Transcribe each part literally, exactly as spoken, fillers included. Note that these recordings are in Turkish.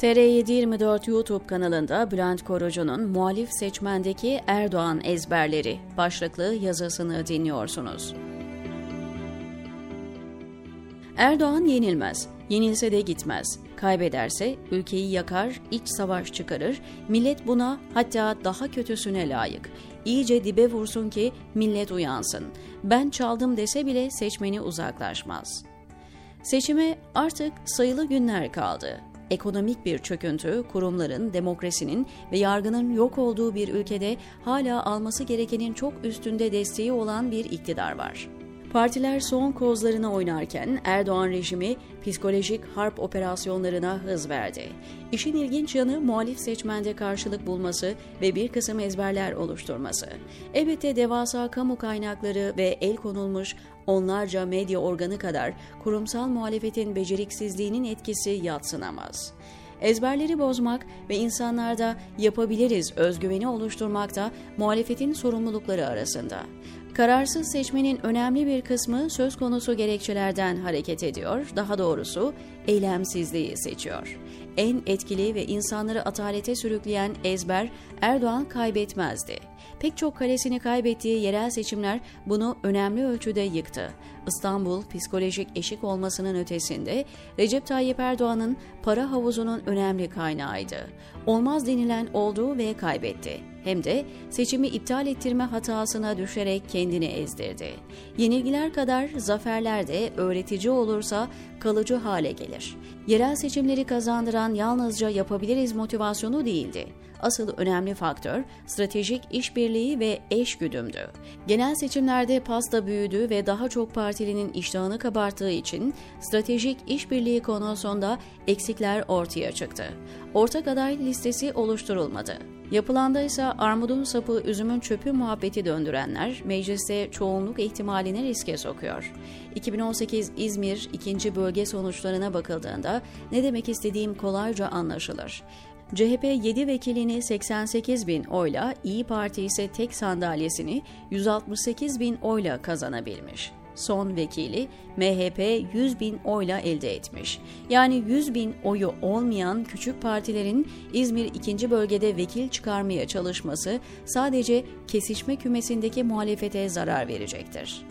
T R yedi yirmi dört YouTube kanalında Bülent Korucu'nun "Muhalif Seçmendeki Erdoğan Ezberleri" başlıklı yazısını dinliyorsunuz. Erdoğan yenilmez, yenilse de gitmez. Kaybederse ülkeyi yakar, iç savaş çıkarır, millet buna hatta daha kötüsüne layık. İyice dibe vursun ki millet uyansın. Ben çaldım dese bile seçmeni uzaklaşmaz. Seçime artık sayılı günler kaldı. Ekonomik bir çöküntü, kurumların, demokrasinin ve yargının yok olduğu bir ülkede hala alması gerekenin çok üstünde desteği olan bir iktidar var. Partiler son kozlarına oynarken Erdoğan rejimi psikolojik harp operasyonlarına hız verdi. İşin ilginç yanı muhalif seçmende karşılık bulması ve bir kısım ezberler oluşturması. Elbette devasa kamu kaynakları ve el konulmuş onlarca medya organı kadar kurumsal muhalefetin beceriksizliğinin etkisi yadsınamaz. Ezberleri bozmak ve insanlarda yapabiliriz özgüveni oluşturmak da muhalefetin sorumlulukları arasında. Kararsız seçmenin önemli bir kısmı söz konusu gerekçelerden hareket ediyor, daha doğrusu eylemsizliği seçiyor. En etkili ve insanları atalete sürükleyen ezber Erdoğan kaybetmezdi. Pek çok kalesini kaybettiği yerel seçimler bunu önemli ölçüde yıktı. İstanbul psikolojik eşik olmasının ötesinde Recep Tayyip Erdoğan'ın para havuzunun önemli kaynağıydı. Olmaz denilen oldu ve kaybetti. Hem de seçimi iptal ettirme hatasına düşerek kendini ezdirdi. Yenilgiler kadar zaferler de öğretici olursa kalıcı hale gelir. Yerel seçimleri kazandıran yalnızca yapabiliriz motivasyonu değildi. Asıl önemli faktör stratejik işbirliği ve eşgüdümdü. Genel seçimlerde pasta büyüdü ve daha çok partilinin iştahını kabarttığı için stratejik işbirliği konusunda eksikler ortaya çıktı. Ortak aday listesi oluşturulmadı. Yapılanda ise armudun sapı, üzümün çöpü muhabbeti döndürenler mecliste çoğunluk ihtimalini riske sokuyor. iki bin on sekiz İzmir ikinci bölge sonuçlarına bakıldığında ne demek istediğim kolayca anlaşılır. C H P yedi vekilini seksen sekiz bin oyla, İyi Parti ise tek sandalyesini yüz altmış sekiz bin oyla kazanabilmiş. Son vekili M H P yüz bin oyla elde etmiş. Yani yüz bin oyu olmayan küçük partilerin İzmir ikinci bölgede vekil çıkarmaya çalışması sadece kesişme kümesindeki muhalefete zarar verecektir.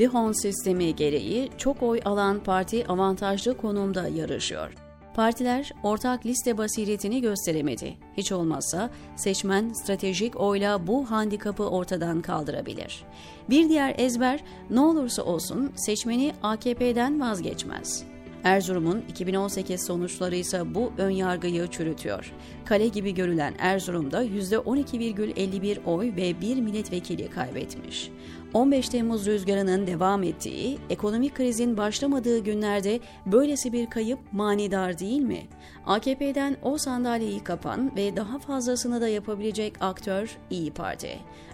D'Hondt sistemi gereği çok oy alan parti avantajlı konumda yarışıyor. Partiler ortak liste basiretini gösteremedi. Hiç olmazsa seçmen stratejik oyla bu handikapı ortadan kaldırabilir. Bir diğer ezber ne olursa olsun seçmeni A K P'den vazgeçmez. Erzurum'un iki bin on sekiz sonuçları ise bu önyargıyı çürütüyor. Kale gibi görülen Erzurum'da yüzde on iki virgül elli bir oy ve bir milletvekili kaybetmiş. on beş Temmuz rüzgarının devam ettiği, ekonomik krizin başlamadığı günlerde böylesi bir kayıp manidar değil mi? A K P'den o sandalyeyi kapan ve daha fazlasını da yapabilecek aktör İyi Parti.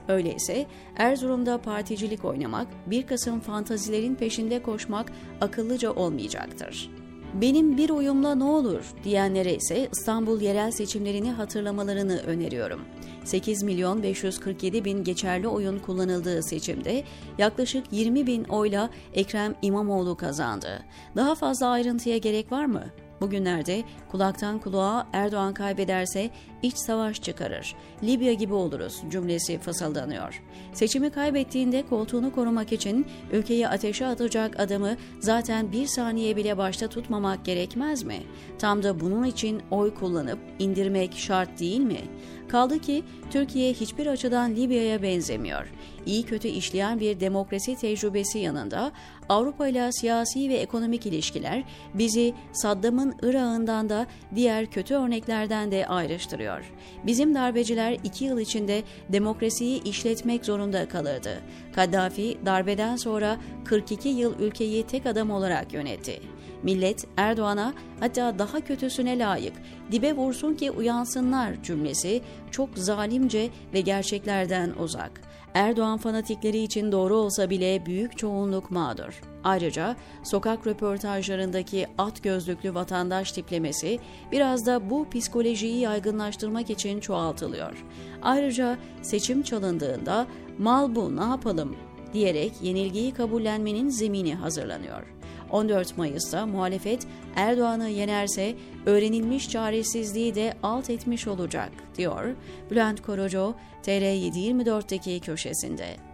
Öyleyse Erzurum'da particilik oynamak, bir kısım fantazilerin peşinde koşmak akıllıca olmayacaktır. Benim bir oyumla ne olur diyenlere ise İstanbul yerel seçimlerini hatırlamalarını öneriyorum. sekiz milyon beş yüz kırk yedi bin geçerli oyun kullanıldığı seçimde yaklaşık yirmi bin oyla Ekrem İmamoğlu kazandı. Daha fazla ayrıntıya gerek var mı? Bugünlerde kulaktan kulağa Erdoğan kaybederse iç savaş çıkarır, Libya gibi oluruz cümlesi fısıldanıyor. Seçimi kaybettiğinde koltuğunu korumak için ülkeyi ateşe atacak adamı zaten bir saniye bile başta tutmamak gerekmez mi? Tam da bunun için oy kullanıp indirmek şart değil mi? Kaldı ki Türkiye hiçbir açıdan Libya'ya benzemiyor. İyi kötü işleyen bir demokrasi tecrübesi yanında Avrupa ile siyasi ve ekonomik ilişkiler bizi Saddam'ın Irak'ından da diğer kötü örneklerden de ayrıştırıyor. Bizim darbeciler iki yıl içinde demokrasiyi işletmek zorunda kalırdı. Kaddafi darbeden sonra kırk iki yıl ülkeyi tek adam olarak yönetti. Millet Erdoğan'a hatta daha kötüsüne layık, dibe vursun ki uyansınlar cümlesi çok zalimce ve gerçeklerden uzak. Erdoğan fanatikleri için doğru olsa bile büyük çoğunluk mağdur. Ayrıca sokak röportajlarındaki at gözlüklü vatandaş tiplemesi biraz da bu psikolojiyi yaygınlaştırmak için çoğaltılıyor. Ayrıca seçim çalındığında "mal bu, ne yapalım?" diyerek yenilgiyi kabullenmenin zemini hazırlanıyor. on dört Mayıs'ta muhalefet Erdoğan'ı yenerse öğrenilmiş çaresizliği de alt etmiş olacak, diyor Bülent Korucu T R yedi yirmi dörtteki köşesinde.